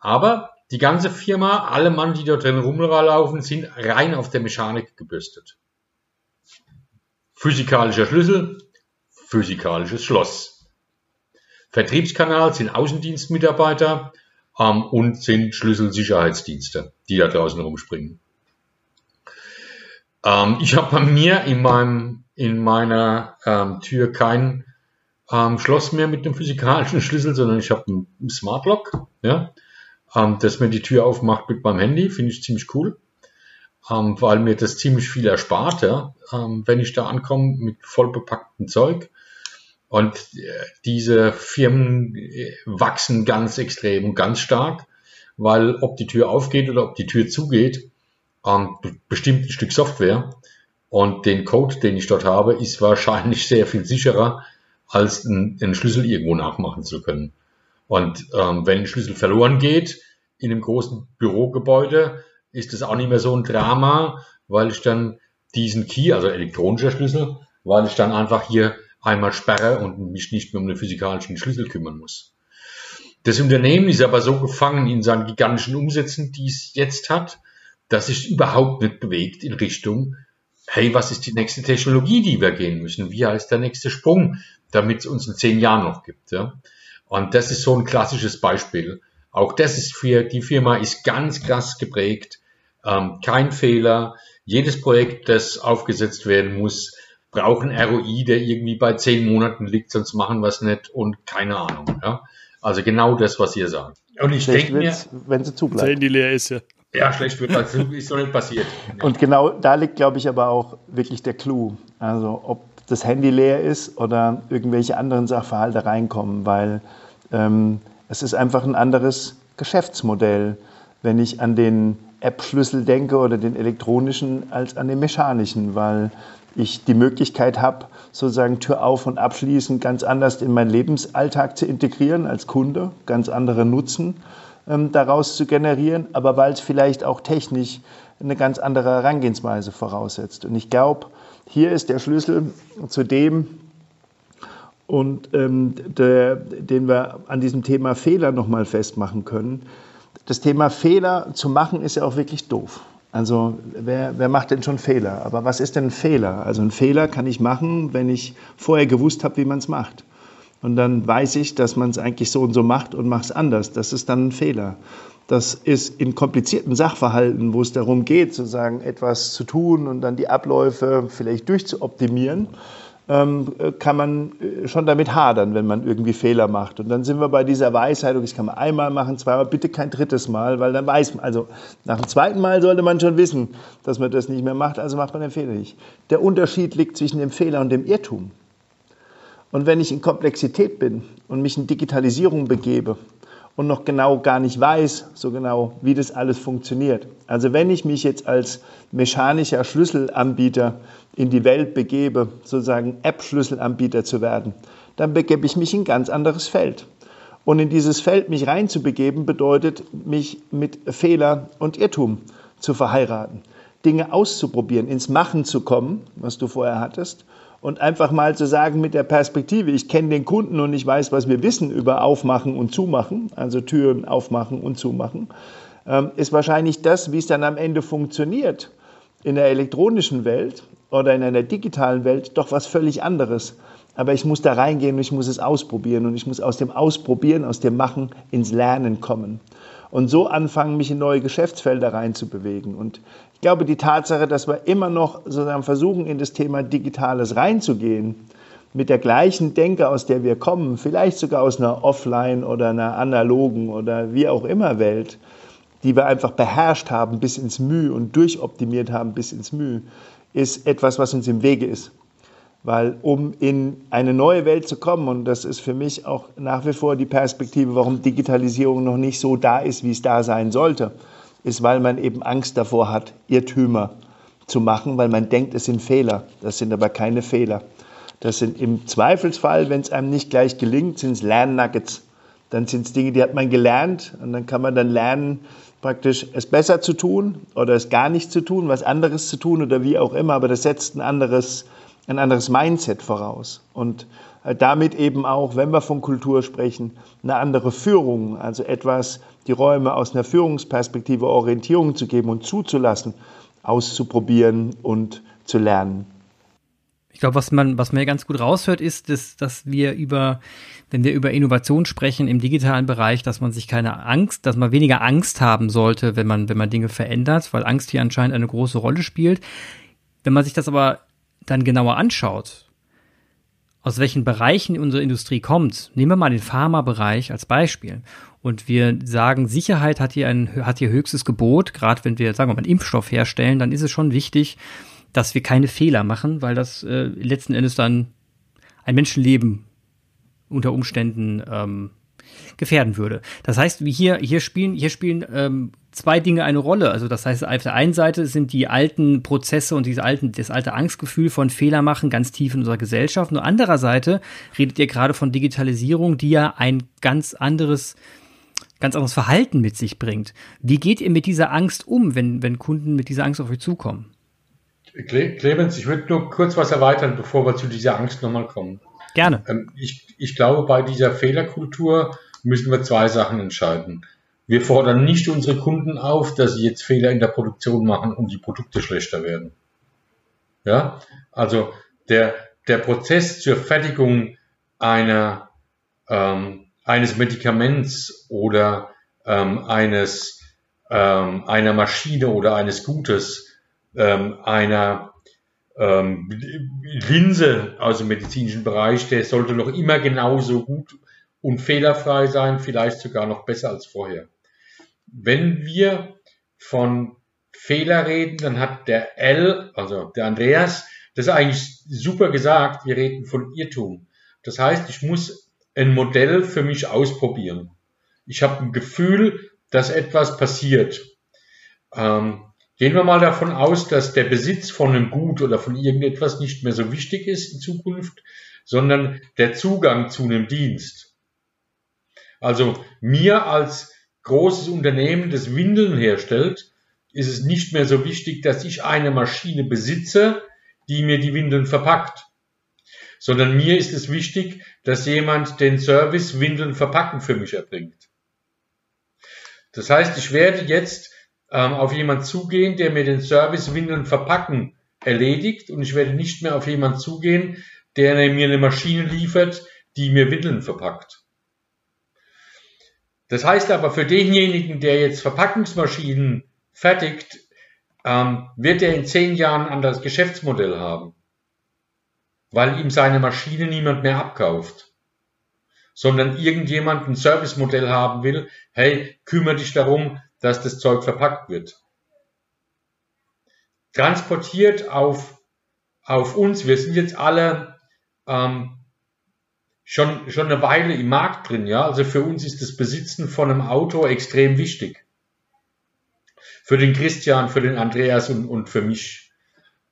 Aber die ganze Firma, alle Mann, die dort drin rumlaufen, sind rein auf der Mechanik gebürstet. Physikalischer Schlüssel, physikalisches Schloss. Vertriebskanal sind Außendienstmitarbeiter und sind Schlüsselsicherheitsdienste, die da draußen rumspringen. Ich habe bei mir in meiner Tür kein Schloss mehr mit einem physikalischen Schlüssel, sondern ich habe einen Smart Lock, ja, dass mir die Tür aufmacht mit meinem Handy, finde ich ziemlich cool, weil mir das ziemlich viel erspart, ja, wenn ich da ankomme mit voll bepacktem Zeug. Und diese Firmen wachsen ganz extrem und ganz stark, weil ob die Tür aufgeht oder ob die Tür zugeht, bestimmt ein Stück Software. Und den Code, den ich dort habe, ist wahrscheinlich sehr viel sicherer, als einen Schlüssel irgendwo nachmachen zu können. Und wenn ein Schlüssel verloren geht in einem großen Bürogebäude, ist das auch nicht mehr so ein Drama, weil ich dann diesen Key, also elektronischer Schlüssel, weil ich dann einfach hier einmal sperre und mich nicht mehr um den physikalischen Schlüssel kümmern muss. Das Unternehmen ist aber so gefangen in seinen gigantischen Umsätzen, die es jetzt hat, dass sich überhaupt nicht bewegt in Richtung, hey, was ist die nächste Technologie, die wir gehen müssen? Wie heißt der nächste Sprung, damit es uns in 10 Jahren noch gibt? Ja? Und das ist so ein klassisches Beispiel. Auch das ist für die Firma ist ganz krass geprägt. Kein Fehler. Jedes Projekt, das aufgesetzt werden muss, braucht ein ROI, der irgendwie bei 10 Monaten liegt, sonst machen wir es nicht und keine Ahnung. Ja? Also genau das, was ihr sagt. Und ich denke mir, wenn sie zubleibt. Wenn die leer ist, ja. Ja, schlecht wird, das ist doch nicht passiert. Ja. Und genau da liegt, glaube ich, aber auch wirklich der Clou. Also ob das Handy leer ist oder irgendwelche anderen Sachverhalte reinkommen, weil es ist einfach ein anderes Geschäftsmodell, wenn ich an den App-Schlüssel denke oder den elektronischen als an den mechanischen, weil ich die Möglichkeit habe, sozusagen Tür auf und abschließen ganz anders in meinen Lebensalltag zu integrieren als Kunde, ganz andere Nutzen daraus zu generieren, aber weil es vielleicht auch technisch eine ganz andere Herangehensweise voraussetzt. Und ich glaube, hier ist der Schlüssel zu dem, und den wir an diesem Thema Fehler nochmal festmachen können. Das Thema Fehler zu machen ist ja auch wirklich doof. Also wer macht denn schon Fehler? Aber was ist denn ein Fehler? Also ein Fehler kann ich machen, wenn ich vorher gewusst habe, wie man es macht. Und dann weiß ich, dass man es eigentlich so und so macht und macht es anders. Das ist dann ein Fehler. Das ist in komplizierten Sachverhalten, wo es darum geht, sozusagen etwas zu tun und dann die Abläufe vielleicht durchzuoptimieren, kann man schon damit hadern, wenn man irgendwie Fehler macht. Und dann sind wir bei dieser Weisheit, das kann man einmal machen, zweimal, bitte kein drittes Mal, weil dann weiß man, also nach dem zweiten Mal sollte man schon wissen, dass man das nicht mehr macht, also macht man den Fehler nicht. Der Unterschied liegt zwischen dem Fehler und dem Irrtum. Und wenn ich in Komplexität bin und mich in Digitalisierung begebe und noch genau gar nicht weiß, so genau, wie das alles funktioniert. Also wenn ich mich jetzt als mechanischer Schlüsselanbieter in die Welt begebe, sozusagen App-Schlüsselanbieter zu werden, dann begebe ich mich in ein ganz anderes Feld. Und in dieses Feld mich reinzubegeben, bedeutet, mich mit Fehler und Irrtum zu verheiraten, Dinge auszuprobieren, ins Machen zu kommen, was du vorher hattest, und einfach mal zu sagen mit der Perspektive, ich kenne den Kunden und ich weiß, was wir wissen über Aufmachen und Zumachen, also Türen aufmachen und zumachen, ist wahrscheinlich das, wie es dann am Ende funktioniert, in der elektronischen Welt oder in einer digitalen Welt, doch was völlig anderes. Aber ich muss da reingehen und ich muss es ausprobieren und ich muss aus dem Ausprobieren, aus dem Machen ins Lernen kommen. Und so anfangen, mich in neue Geschäftsfelder reinzubewegen. Und Ich glaube, die Tatsache, dass wir immer noch sozusagen versuchen, in das Thema Digitales reinzugehen, mit der gleichen Denke, aus der wir kommen, vielleicht sogar aus einer Offline- oder einer analogen oder wie auch immer Welt, die wir einfach beherrscht haben bis ins Müh und durchoptimiert haben bis ins Müh, ist etwas, was uns im Wege ist. Weil um in eine neue Welt zu kommen, und das ist für mich auch nach wie vor die Perspektive, warum Digitalisierung noch nicht so da ist, wie es da sein sollte, ist, weil man eben Angst davor hat, Irrtümer zu machen, weil man denkt, es sind Fehler. Das sind aber keine Fehler. Das sind im Zweifelsfall, wenn es einem nicht gleich gelingt, sind es Lernnuggets. Dann sind es Dinge, die hat man gelernt, und dann kann man dann lernen, praktisch es besser zu tun oder es gar nicht zu tun, was anderes zu tun oder wie auch immer, aber das setzt ein anderes Mindset voraus. Und damit eben auch, wenn wir von Kultur sprechen, eine andere Führung, also etwas, die Räume aus einer Führungsperspektive Orientierung zu geben und zuzulassen, auszuprobieren und zu lernen. Ich glaube, was man ganz gut raushört, ist, dass wir wenn wir über Innovation sprechen im digitalen Bereich, dass man weniger Angst haben sollte, wenn man Dinge verändert, weil Angst hier anscheinend eine große Rolle spielt. Wenn man sich das aber dann genauer anschaut, aus welchen Bereichen unsere Industrie kommt, nehmen wir mal den Pharmabereich als Beispiel. Und wir sagen, Sicherheit hat hier höchstes Gebot. Gerade wenn wir, sagen wir mal, einen Impfstoff herstellen, dann ist es schon wichtig, dass wir keine Fehler machen, weil das letzten Endes dann ein Menschenleben unter Umständen gefährden würde. Das heißt, hier spielen zwei Dinge eine Rolle. Also das heißt, auf der einen Seite sind die alten Prozesse und das alte Angstgefühl von Fehler machen ganz tief in unserer Gesellschaft. Nur andererseits redet ihr gerade von Digitalisierung, die ja ein ganz anderes Verhalten mit sich bringt. Wie geht ihr mit dieser Angst um, wenn Kunden mit dieser Angst auf euch zukommen? Clemens, ich würde nur kurz was erweitern, bevor wir zu dieser Angst nochmal kommen. Gerne. Ich glaube, bei dieser Fehlerkultur müssen wir zwei Sachen entscheiden. Wir fordern nicht unsere Kunden auf, dass sie jetzt Fehler in der Produktion machen und die Produkte schlechter werden. Ja, also der Prozess zur Fertigung eines Medikaments oder einer Maschine oder eines Gutes, einer Linse aus dem medizinischen Bereich, der sollte noch immer genauso gut und fehlerfrei sein, vielleicht sogar noch besser als vorher. Wenn wir von Fehler reden, dann hat der Andreas, das eigentlich super gesagt, wir reden von Irrtum. Das heißt, ich muss ein Modell für mich ausprobieren. Ich habe ein Gefühl, dass etwas passiert. Gehen wir mal davon aus, dass der Besitz von einem Gut oder von irgendetwas nicht mehr so wichtig ist in Zukunft, sondern der Zugang zu einem Dienst. Also mir als großes Unternehmen, das Windeln herstellt, ist es nicht mehr so wichtig, dass ich eine Maschine besitze, die mir die Windeln verpackt, sondern mir ist es wichtig, dass jemand den Service Windeln verpacken für mich erbringt. Das heißt, ich werde jetzt auf jemanden zugehen, der mir den Service Windeln verpacken erledigt, und ich werde nicht mehr auf jemanden zugehen, der mir eine Maschine liefert, die mir Windeln verpackt. Das heißt aber, für denjenigen, der jetzt Verpackungsmaschinen fertigt, wird er in 10 Jahren ein anderes Geschäftsmodell haben, weil ihm seine Maschine niemand mehr abkauft, sondern irgendjemand ein Servicemodell haben will, hey, kümmere dich darum, dass das Zeug verpackt wird. Transportiert auf uns, wir sind jetzt alle schon eine Weile im Markt drin, ja. Also für uns ist das Besitzen von einem Auto extrem wichtig. Für den Christian, für den Andreas und für mich.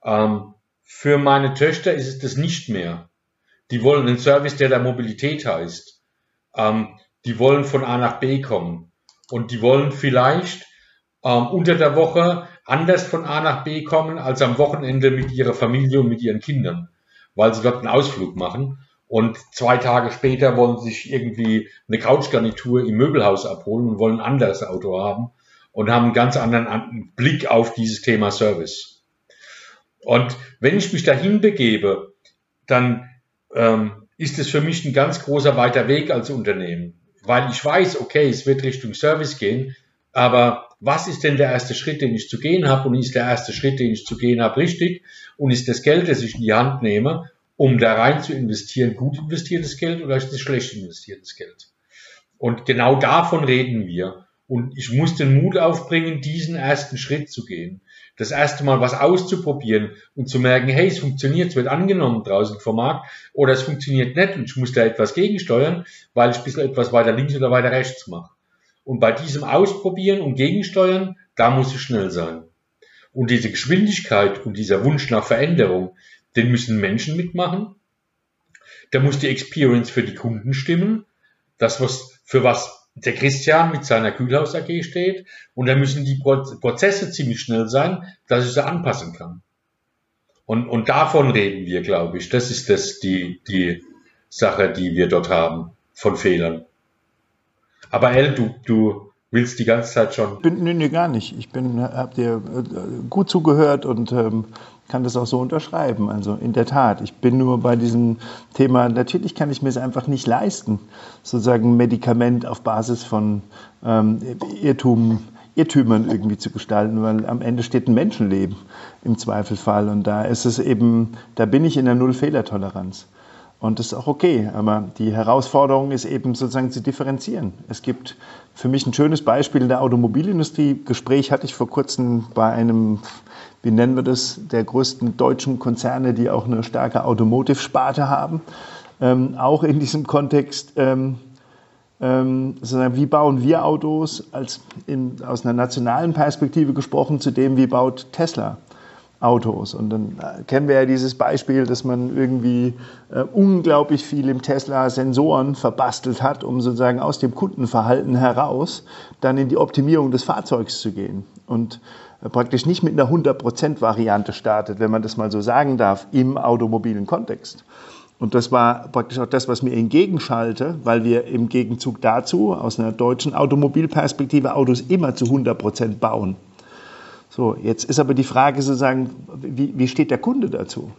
Für meine Töchter ist es das nicht mehr. Die wollen einen Service, der Mobilität heißt. Die wollen von A nach B kommen. Und die wollen vielleicht unter der Woche anders von A nach B kommen als am Wochenende mit ihrer Familie und mit ihren Kindern, weil sie dort einen Ausflug machen und 2 Tage später wollen sie sich irgendwie eine Couchgarnitur im Möbelhaus abholen und wollen ein anderes Auto haben und haben einen ganz anderen Blick auf dieses Thema Service. Und wenn ich mich dahin begebe, dann ist es für mich ein ganz großer weiter Weg als Unternehmen. Weil ich weiß, okay, es wird Richtung Service gehen, aber was ist denn der erste Schritt, den ich zu gehen habe, und ist der erste Schritt, den ich zu gehen habe, richtig, und ist das Geld, das ich in die Hand nehme, um da rein zu investieren, gut investiertes Geld oder ist das schlecht investiertes Geld? Und genau davon reden wir. Und ich muss den Mut aufbringen, diesen ersten Schritt zu gehen. Das erste Mal was auszuprobieren und zu merken, hey, es funktioniert, es wird angenommen draußen vom Markt, oder es funktioniert nicht und ich muss da etwas gegensteuern, weil ich ein bisschen etwas weiter links oder weiter rechts mache. Und bei diesem Ausprobieren und Gegensteuern, da muss ich schnell sein. Und diese Geschwindigkeit und dieser Wunsch nach Veränderung, den müssen Menschen mitmachen. Da muss die Experience für die Kunden stimmen. Das, was für was der Christian mit seiner Kühlhaus AG steht, und da müssen die Prozesse ziemlich schnell sein, dass ich sie anpassen kann. Und davon reden wir, glaube ich. Das ist das die Sache, die wir dort haben, von Fehlern. Aber El, du willst die ganze Zeit schon... Nee, gar nicht. Ich habe dir gut zugehört und kann das auch so unterschreiben. Also in der Tat, ich bin nur bei diesem Thema, natürlich kann ich mir es einfach nicht leisten, sozusagen ein Medikament auf Basis von Irrtümern irgendwie zu gestalten, weil am Ende steht ein Menschenleben im Zweifelfall, und da ist es eben, da bin ich in der Null-Fehler-Toleranz. Und das ist auch okay, aber die Herausforderung ist eben sozusagen zu differenzieren. Es gibt für mich ein schönes Beispiel in der Automobilindustrie. Gespräch hatte ich vor kurzem bei einem, wie nennen wir das, der größten deutschen Konzerne, die auch eine starke Automotive-Sparte haben. Auch in diesem Kontext, sozusagen, wie bauen wir Autos, aus einer nationalen Perspektive gesprochen, zu dem, wie baut Tesla Autos. Und dann kennen wir ja dieses Beispiel, dass man irgendwie unglaublich viel im Tesla Sensoren verbastelt hat, um sozusagen aus dem Kundenverhalten heraus dann in die Optimierung des Fahrzeugs zu gehen. Und praktisch nicht mit einer 100%-Variante startet, wenn man das mal so sagen darf, im automobilen Kontext. Und das war praktisch auch das, was mir entgegenschallte, weil wir im Gegenzug dazu aus einer deutschen Automobilperspektive Autos immer zu 100% bauen. So, jetzt ist aber die Frage sozusagen, wie steht der Kunde dazu?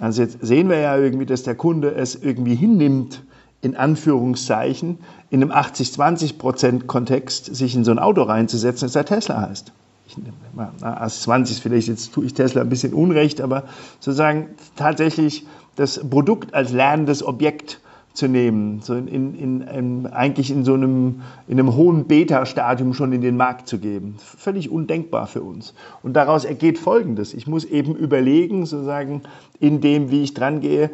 Also jetzt sehen wir ja irgendwie, dass der Kunde es irgendwie hinnimmt, in Anführungszeichen, in einem 80-20%-Kontext sich in so ein Auto reinzusetzen, das der Tesla heißt. Ich nehme mal 80-20, vielleicht jetzt tue ich Tesla ein bisschen Unrecht, aber sozusagen tatsächlich das Produkt als lernendes Objekt zu nehmen, so eigentlich in einem hohen Beta-Stadium schon in den Markt zu geben. Völlig undenkbar für uns. Und daraus ergeht Folgendes. Ich muss eben überlegen, sozusagen, in dem, wie ich dran gehe,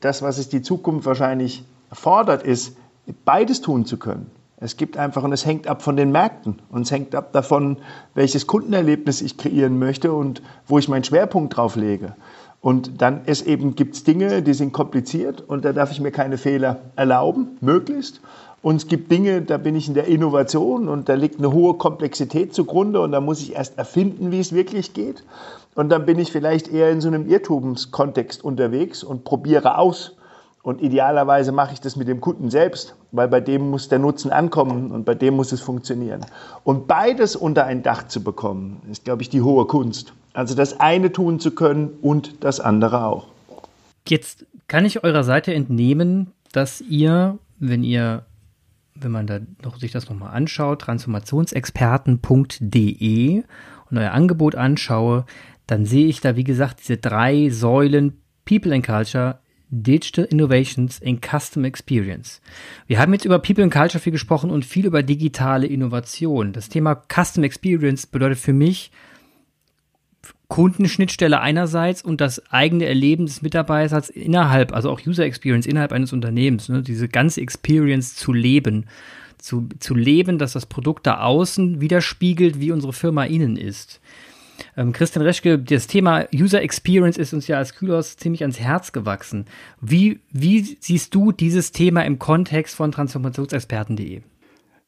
das, was es die Zukunft wahrscheinlich erfordert, ist, beides tun zu können. Es gibt einfach, und es hängt ab von den Märkten. Und es hängt ab davon, welches Kundenerlebnis ich kreieren möchte und wo ich meinen Schwerpunkt drauf lege. Und dann gibt's Dinge, die sind kompliziert und da darf ich mir keine Fehler erlauben, möglichst. Und es gibt Dinge, da bin ich in der Innovation und da liegt eine hohe Komplexität zugrunde und da muss ich erst erfinden, wie es wirklich geht. Und dann bin ich vielleicht eher in so einem Irrtumskontext unterwegs und probiere aus. Und idealerweise mache ich das mit dem Kunden selbst, weil bei dem muss der Nutzen ankommen und bei dem muss es funktionieren. Und beides unter ein Dach zu bekommen, ist, glaube ich, die hohe Kunst. Also das eine tun zu können und das andere auch. Jetzt kann ich eurer Seite entnehmen, dass ihr, wenn man da sich das nochmal anschaut, transformationsexperten.de, und euer Angebot anschaue, dann sehe ich da, wie gesagt, diese 3 Säulen People and Culture, Digital Innovations in Custom Experience. Wir haben jetzt über People and Culture viel gesprochen und viel über digitale Innovation. Das Thema Custom Experience bedeutet für mich Kundenschnittstelle einerseits und das eigene Erleben des Mitarbeiters innerhalb, also auch User Experience innerhalb eines Unternehmens, ne? Diese ganze Experience zu leben. Zu leben, dass das Produkt da außen widerspiegelt, wie unsere Firma innen ist. Christian Reschke, das Thema User Experience ist uns ja als Kühlhaus ziemlich ans Herz gewachsen. Wie siehst du dieses Thema im Kontext von transformationsexperten.de?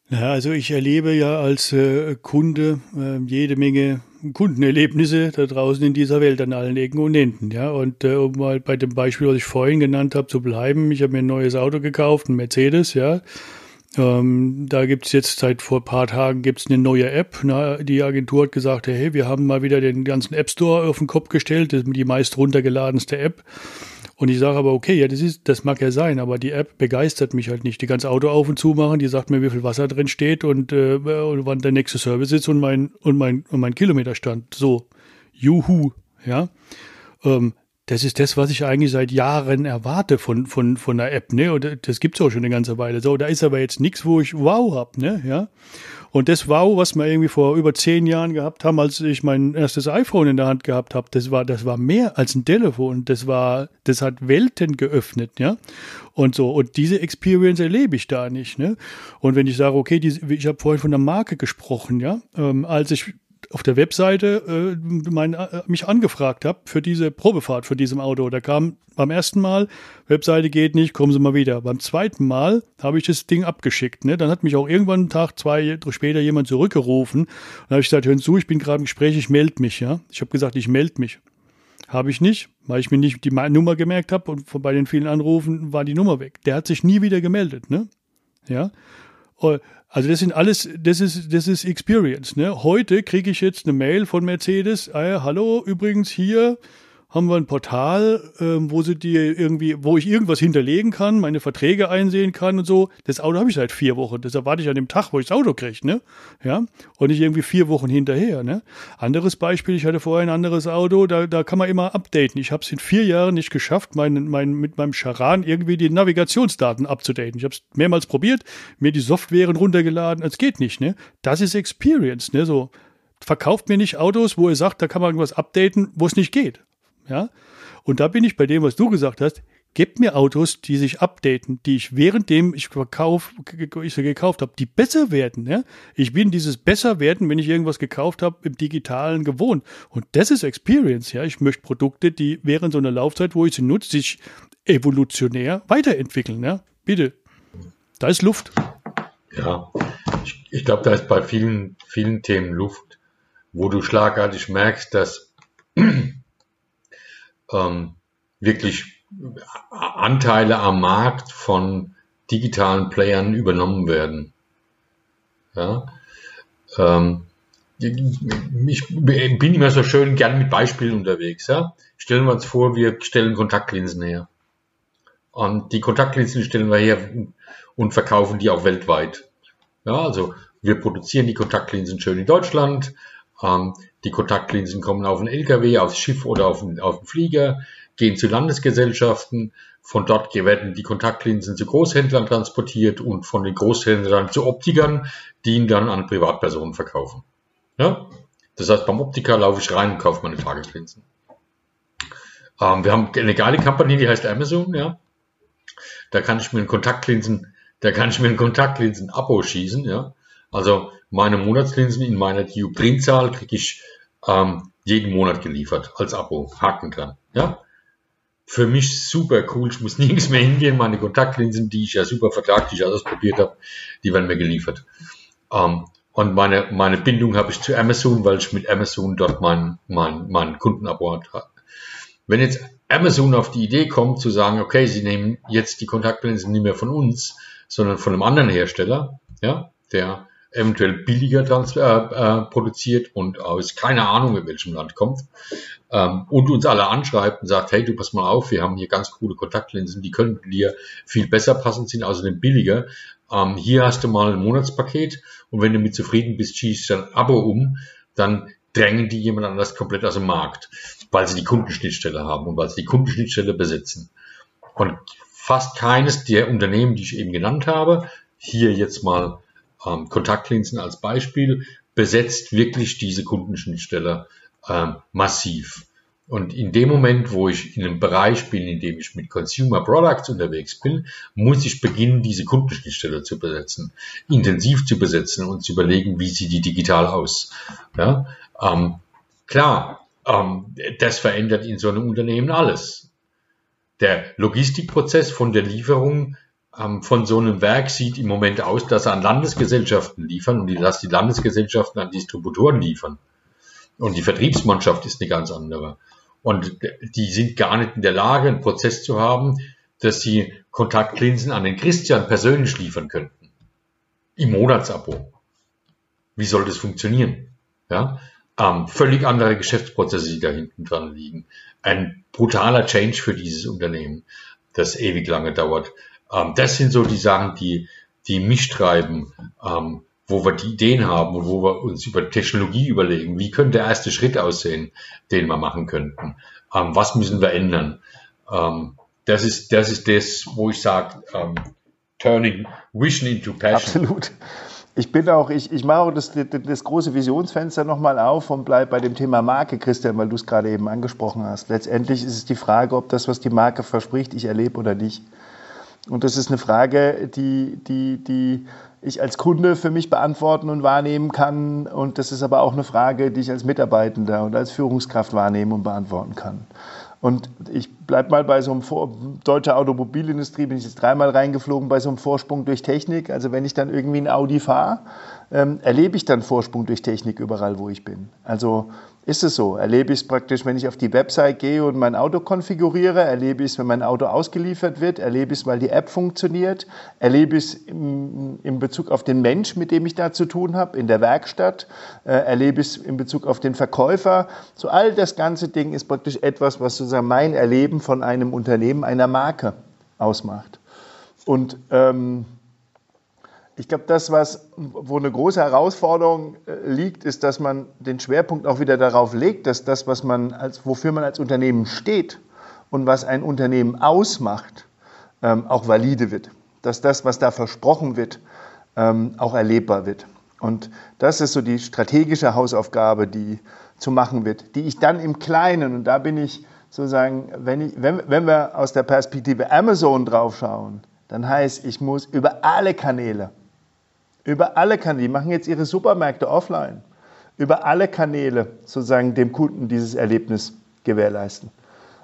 Naja, also ich erlebe ja als Kunde jede Menge Kundenerlebnisse da draußen in dieser Welt an allen Ecken und Enden. Ja? Und um mal bei dem Beispiel, was ich vorhin genannt habe, zu bleiben, ich habe mir ein neues Auto gekauft, ein Mercedes, ja. Da gibt's jetzt seit vor ein paar Tagen eine neue App. Na, die Agentur hat gesagt, hey, wir haben mal wieder den ganzen App Store auf den Kopf gestellt, das ist die meist runtergeladenste App. Und ich sage aber, okay, ja, das mag ja sein, aber die App begeistert mich halt nicht. Die ganze Auto auf und zu machen, die sagt mir, wie viel Wasser drin steht und wann der nächste Service ist und mein Kilometerstand. So, juhu, ja. Das ist das, was ich eigentlich seit Jahren erwarte von einer App, ne? Und das gibt's auch schon eine ganze Weile. So, da ist aber jetzt nichts, wo ich wow hab, ne? Ja. Und das Wow, was wir irgendwie vor über 10 Jahren gehabt haben, als ich mein erstes iPhone in der Hand gehabt habe, das war mehr als ein Telefon. Das hat Welten geöffnet, ja. Und so. Und diese Experience erlebe ich da nicht, ne? Und wenn ich sage, okay, ich habe vorhin von der Marke gesprochen, ja. Als ich auf der Webseite mich angefragt habe für diese Probefahrt für diesem Auto. Da kam beim ersten Mal, Webseite geht nicht, kommen Sie mal wieder. Beim zweiten Mal habe ich das Ding abgeschickt. Ne? Dann hat mich auch irgendwann einen Tag, 2 Jahre später jemand zurückgerufen. Dann habe ich gesagt, hören Sie zu, ich bin gerade im Gespräch, ich melde mich. Ja? Ich habe gesagt, ich melde mich. Habe ich nicht, weil ich mir nicht die Nummer gemerkt habe und bei den vielen Anrufen war die Nummer weg. Der hat sich nie wieder gemeldet. Ne? Ja. Also das sind alles, das ist Experience. Ne? Heute kriege ich jetzt eine Mail von Mercedes, hallo, übrigens hier haben wir ein Portal, wo ich irgendwas hinterlegen kann, meine Verträge einsehen kann und so. Das Auto habe ich seit 4 Wochen, das erwarte ich an dem Tag, wo ich das Auto kriege, ne? Ja? Und nicht irgendwie 4 Wochen hinterher. Ne? Anderes Beispiel, ich hatte vorher ein anderes Auto, da kann man immer updaten. Ich habe es in 4 Jahren nicht geschafft, mit meinem Charan irgendwie die Navigationsdaten abzudaten. Ich habe es mehrmals probiert, mir die Softwaren runtergeladen, es geht nicht. Ne? Das ist Experience. Ne? So, verkauft mir nicht Autos, wo ihr sagt, da kann man irgendwas updaten, wo es nicht geht. Ja? Und da bin ich bei dem, was du gesagt hast, gebt mir Autos, die sich updaten, die ich währenddem ich sie gekauft habe, die besser werden. Ja? Ich bin dieses Besserwerden, wenn ich irgendwas gekauft habe, im Digitalen gewohnt. Und das ist Experience. Ja? Ich möchte Produkte, die während so einer Laufzeit, wo ich sie nutze, sich evolutionär weiterentwickeln. Ja? Bitte. Da ist Luft. Ja, ich glaube, da ist bei vielen, vielen Themen Luft, wo du schlagartig merkst, dass wirklich Anteile am Markt von digitalen Playern übernommen werden. Ja? Ich bin immer so schön gern mit Beispielen unterwegs. Ja? Stellen wir uns vor, wir stellen Kontaktlinsen her. Und die Kontaktlinsen stellen wir her und verkaufen die auch weltweit. Ja, also wir produzieren die Kontaktlinsen schön in Deutschland. Die Kontaktlinsen kommen auf einen LKW, aufs Schiff oder auf den Flieger, gehen zu Landesgesellschaften. Von dort werden die Kontaktlinsen zu Großhändlern transportiert und von den Großhändlern zu Optikern, die ihn dann an Privatpersonen verkaufen. Ja? Das heißt, beim Optiker laufe ich rein und kaufe meine Tageslinsen. Wir haben eine geile Kampagne, die heißt Amazon. Ja? Da kann ich mir ein Kontaktlinsen-Abo schießen. Ja? Also meine Monatslinsen in meiner TU-Printzahl kriege ich jeden Monat geliefert als Abo, haken kann. Ja? Für mich super cool, ich muss nirgends mehr hingehen, meine Kontaktlinsen, die ich ja super vertraglich ausprobiert habe, die werden mir geliefert. Und meine Bindung habe ich zu Amazon, weil ich mit Amazon dort mein Kundenabo habe. Wenn jetzt Amazon auf die Idee kommt zu sagen, okay, sie nehmen jetzt die Kontaktlinsen nicht mehr von uns, sondern von einem anderen Hersteller, ja, der eventuell billiger produziert und aus keine Ahnung in welchem Land kommt und uns alle anschreibt und sagt, hey, du pass mal auf, wir haben hier ganz coole Kontaktlinsen, die können dir viel besser passend sind, außerdem billiger. Hier hast du mal ein Monatspaket und wenn du mit zufrieden bist, schießt dann Abo um, dann drängen die jemand anders komplett aus dem Markt, weil sie die Kundenschnittstelle haben und weil sie die Kundenschnittstelle besitzen. Und fast keines der Unternehmen, die ich eben genannt habe, hier jetzt mal Kontaktlinsen als Beispiel, besetzt wirklich diese Kundenschnittstelle massiv. Und in dem Moment, wo ich in einem Bereich bin, in dem ich mit Consumer Products unterwegs bin, muss ich beginnen, diese Kundenschnittstelle zu besetzen, intensiv zu besetzen und zu überlegen, wie sieht die digital aus. Ja? Das verändert in so einem Unternehmen alles. Der Logistikprozess von der Lieferung von so einem Werk sieht im Moment aus, dass er an Landesgesellschaften liefern und dass die Landesgesellschaften an Distributoren liefern. Und die Vertriebsmannschaft ist eine ganz andere. Und die sind gar nicht in der Lage, einen Prozess zu haben, dass sie Kontaktlinsen an den Christian persönlich liefern könnten. Im Monatsabo. Wie soll das funktionieren? Ja? Völlig andere Geschäftsprozesse, die da hinten dran liegen. ein brutaler Change für dieses Unternehmen, das ewig lange dauert. Das sind so die Sachen, die mich treiben, wo wir die Ideen haben und wo wir uns über Technologie überlegen, wie könnte der erste Schritt aussehen, den wir machen könnten, was müssen wir ändern. Das ist das, wo ich sage, turning vision into passion. Absolut. Ich bin auch, ich mache auch das große Visionsfenster nochmal auf und bleibe bei dem Thema Marke, Christian, weil du es gerade eben angesprochen hast. Letztendlich ist es die Frage, ob das, was die Marke verspricht, ich erlebe oder nicht. Und das ist eine Frage, die ich als Kunde für mich beantworten und wahrnehmen kann. Und das ist aber auch eine Frage, die ich als Mitarbeitender und als Führungskraft wahrnehmen und beantworten kann. Und ich bleibe mal bei so einem deutscher Automobilindustrie, bin ich jetzt dreimal reingeflogen, bei so einem Vorsprung durch Technik. Also wenn ich dann irgendwie einen Audi fahre, erlebe ich dann Vorsprung durch Technik überall, wo ich bin. Also ist es so. Erlebe ich es praktisch, wenn ich auf die Website gehe und mein Auto konfiguriere, erlebe ich es, wenn mein Auto ausgeliefert wird, erlebe ich es, weil die App funktioniert, erlebe ich es in Bezug auf den Mensch, mit dem ich da zu tun habe, in der Werkstatt, erlebe ich es in Bezug auf den Verkäufer. So all das ganze Ding ist praktisch etwas, was sozusagen mein Erleben von einem Unternehmen, einer Marke ausmacht. Und ich glaube, das, wo eine große Herausforderung liegt, ist, dass man den Schwerpunkt auch wieder darauf legt, dass das, wofür man als Unternehmen steht und was ein Unternehmen ausmacht, auch valide wird. Dass das, was da versprochen wird, auch erlebbar wird. Und das ist so die strategische Hausaufgabe, die zu machen wird, die ich dann im Kleinen, und da bin ich sozusagen, wenn wir aus der Perspektive Amazon drauf schauen, dann heißt, ich muss über alle Kanäle, die machen jetzt ihre Supermärkte offline, über alle Kanäle sozusagen dem Kunden dieses Erlebnis gewährleisten.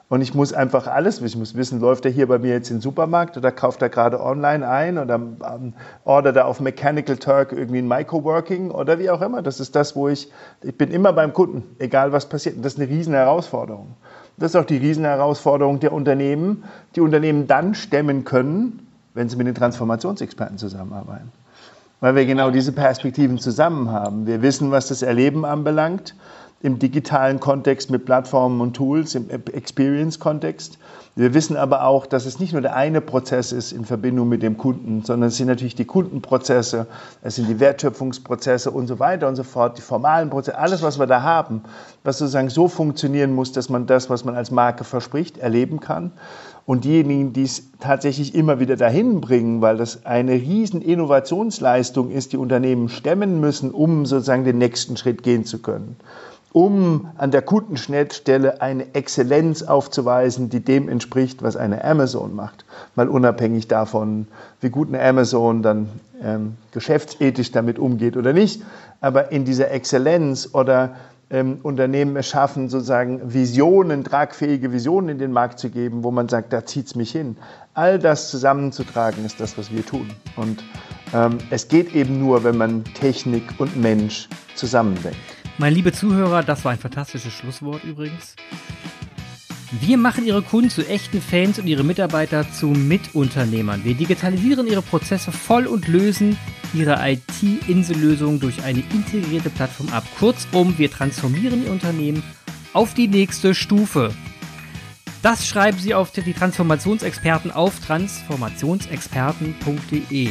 Und ich muss einfach alles wissen. Ich muss wissen, läuft er hier bei mir jetzt in den Supermarkt oder kauft er gerade online ein oder ordert er auf Mechanical Turk irgendwie ein Microworking oder wie auch immer. Das ist das, wo ich bin immer beim Kunden, egal was passiert. Und das ist eine riesen Herausforderung. Das ist auch die riesen Herausforderung der Unternehmen, die Unternehmen dann stemmen können, wenn sie mit den Transformationsexperten zusammenarbeiten. Weil wir genau diese Perspektiven zusammen haben. Wir wissen, was das Erleben anbelangt, im digitalen Kontext mit Plattformen und Tools, im Experience-Kontext. Wir wissen aber auch, dass es nicht nur der eine Prozess ist in Verbindung mit dem Kunden, sondern es sind natürlich die Kundenprozesse, es sind die Wertschöpfungsprozesse und so weiter und so fort, die formalen Prozesse, alles, was wir da haben, was sozusagen so funktionieren muss, dass man das, was man als Marke verspricht, erleben kann. Und diejenigen, die es tatsächlich immer wieder dahin bringen, weil das eine riesen Innovationsleistung ist, die Unternehmen stemmen müssen, um sozusagen den nächsten Schritt gehen zu können, um an der Kundenschnittstelle eine Exzellenz aufzuweisen, die dem entspricht, was eine Amazon macht. Mal unabhängig davon, wie gut eine Amazon dann geschäftsethisch damit umgeht oder nicht. Aber in dieser Exzellenz oder Unternehmen es schaffen, sozusagen Visionen, tragfähige Visionen in den Markt zu geben, wo man sagt, da zieht es mich hin. All das zusammenzutragen ist das, was wir tun. Und es geht eben nur, wenn man Technik und Mensch zusammendenkt. Meine liebe Zuhörer, das war ein fantastisches Schlusswort übrigens. Wir machen Ihre Kunden zu echten Fans und Ihre Mitarbeiter zu Mitunternehmern. Wir digitalisieren Ihre Prozesse voll und lösen Ihre IT-Insellösung durch eine integrierte Plattform ab. Kurzum, wir transformieren Ihr Unternehmen auf die nächste Stufe. Das schreiben Sie auf die Transformationsexperten auf transformationsexperten.de.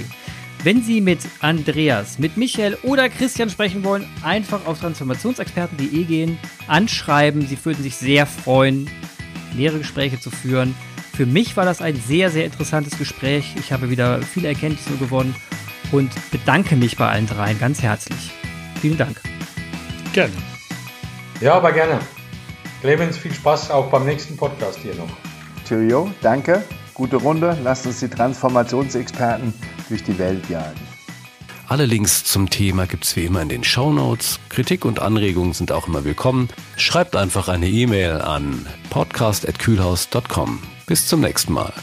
Wenn Sie mit Andreas, mit Michael oder Christian sprechen wollen, einfach auf transformationsexperten.de gehen, anschreiben. Sie würden sich sehr freuen, leere Gespräche zu führen. Für mich war das ein sehr, sehr interessantes Gespräch. Ich habe wieder viele Erkenntnisse gewonnen und bedanke mich bei allen dreien ganz herzlich. Vielen Dank. Gerne. Ja, aber gerne. Clemens, viel Spaß auch beim nächsten Podcast hier noch. Cheerio, danke. Gute Runde. Lasst uns die Transformationsexperten durch die Welt jagen. Alle Links zum Thema gibt's wie immer in den Shownotes. Kritik und Anregungen sind auch immer willkommen. Schreibt einfach eine E-Mail an podcast@kuehlhaus.com. Bis zum nächsten Mal.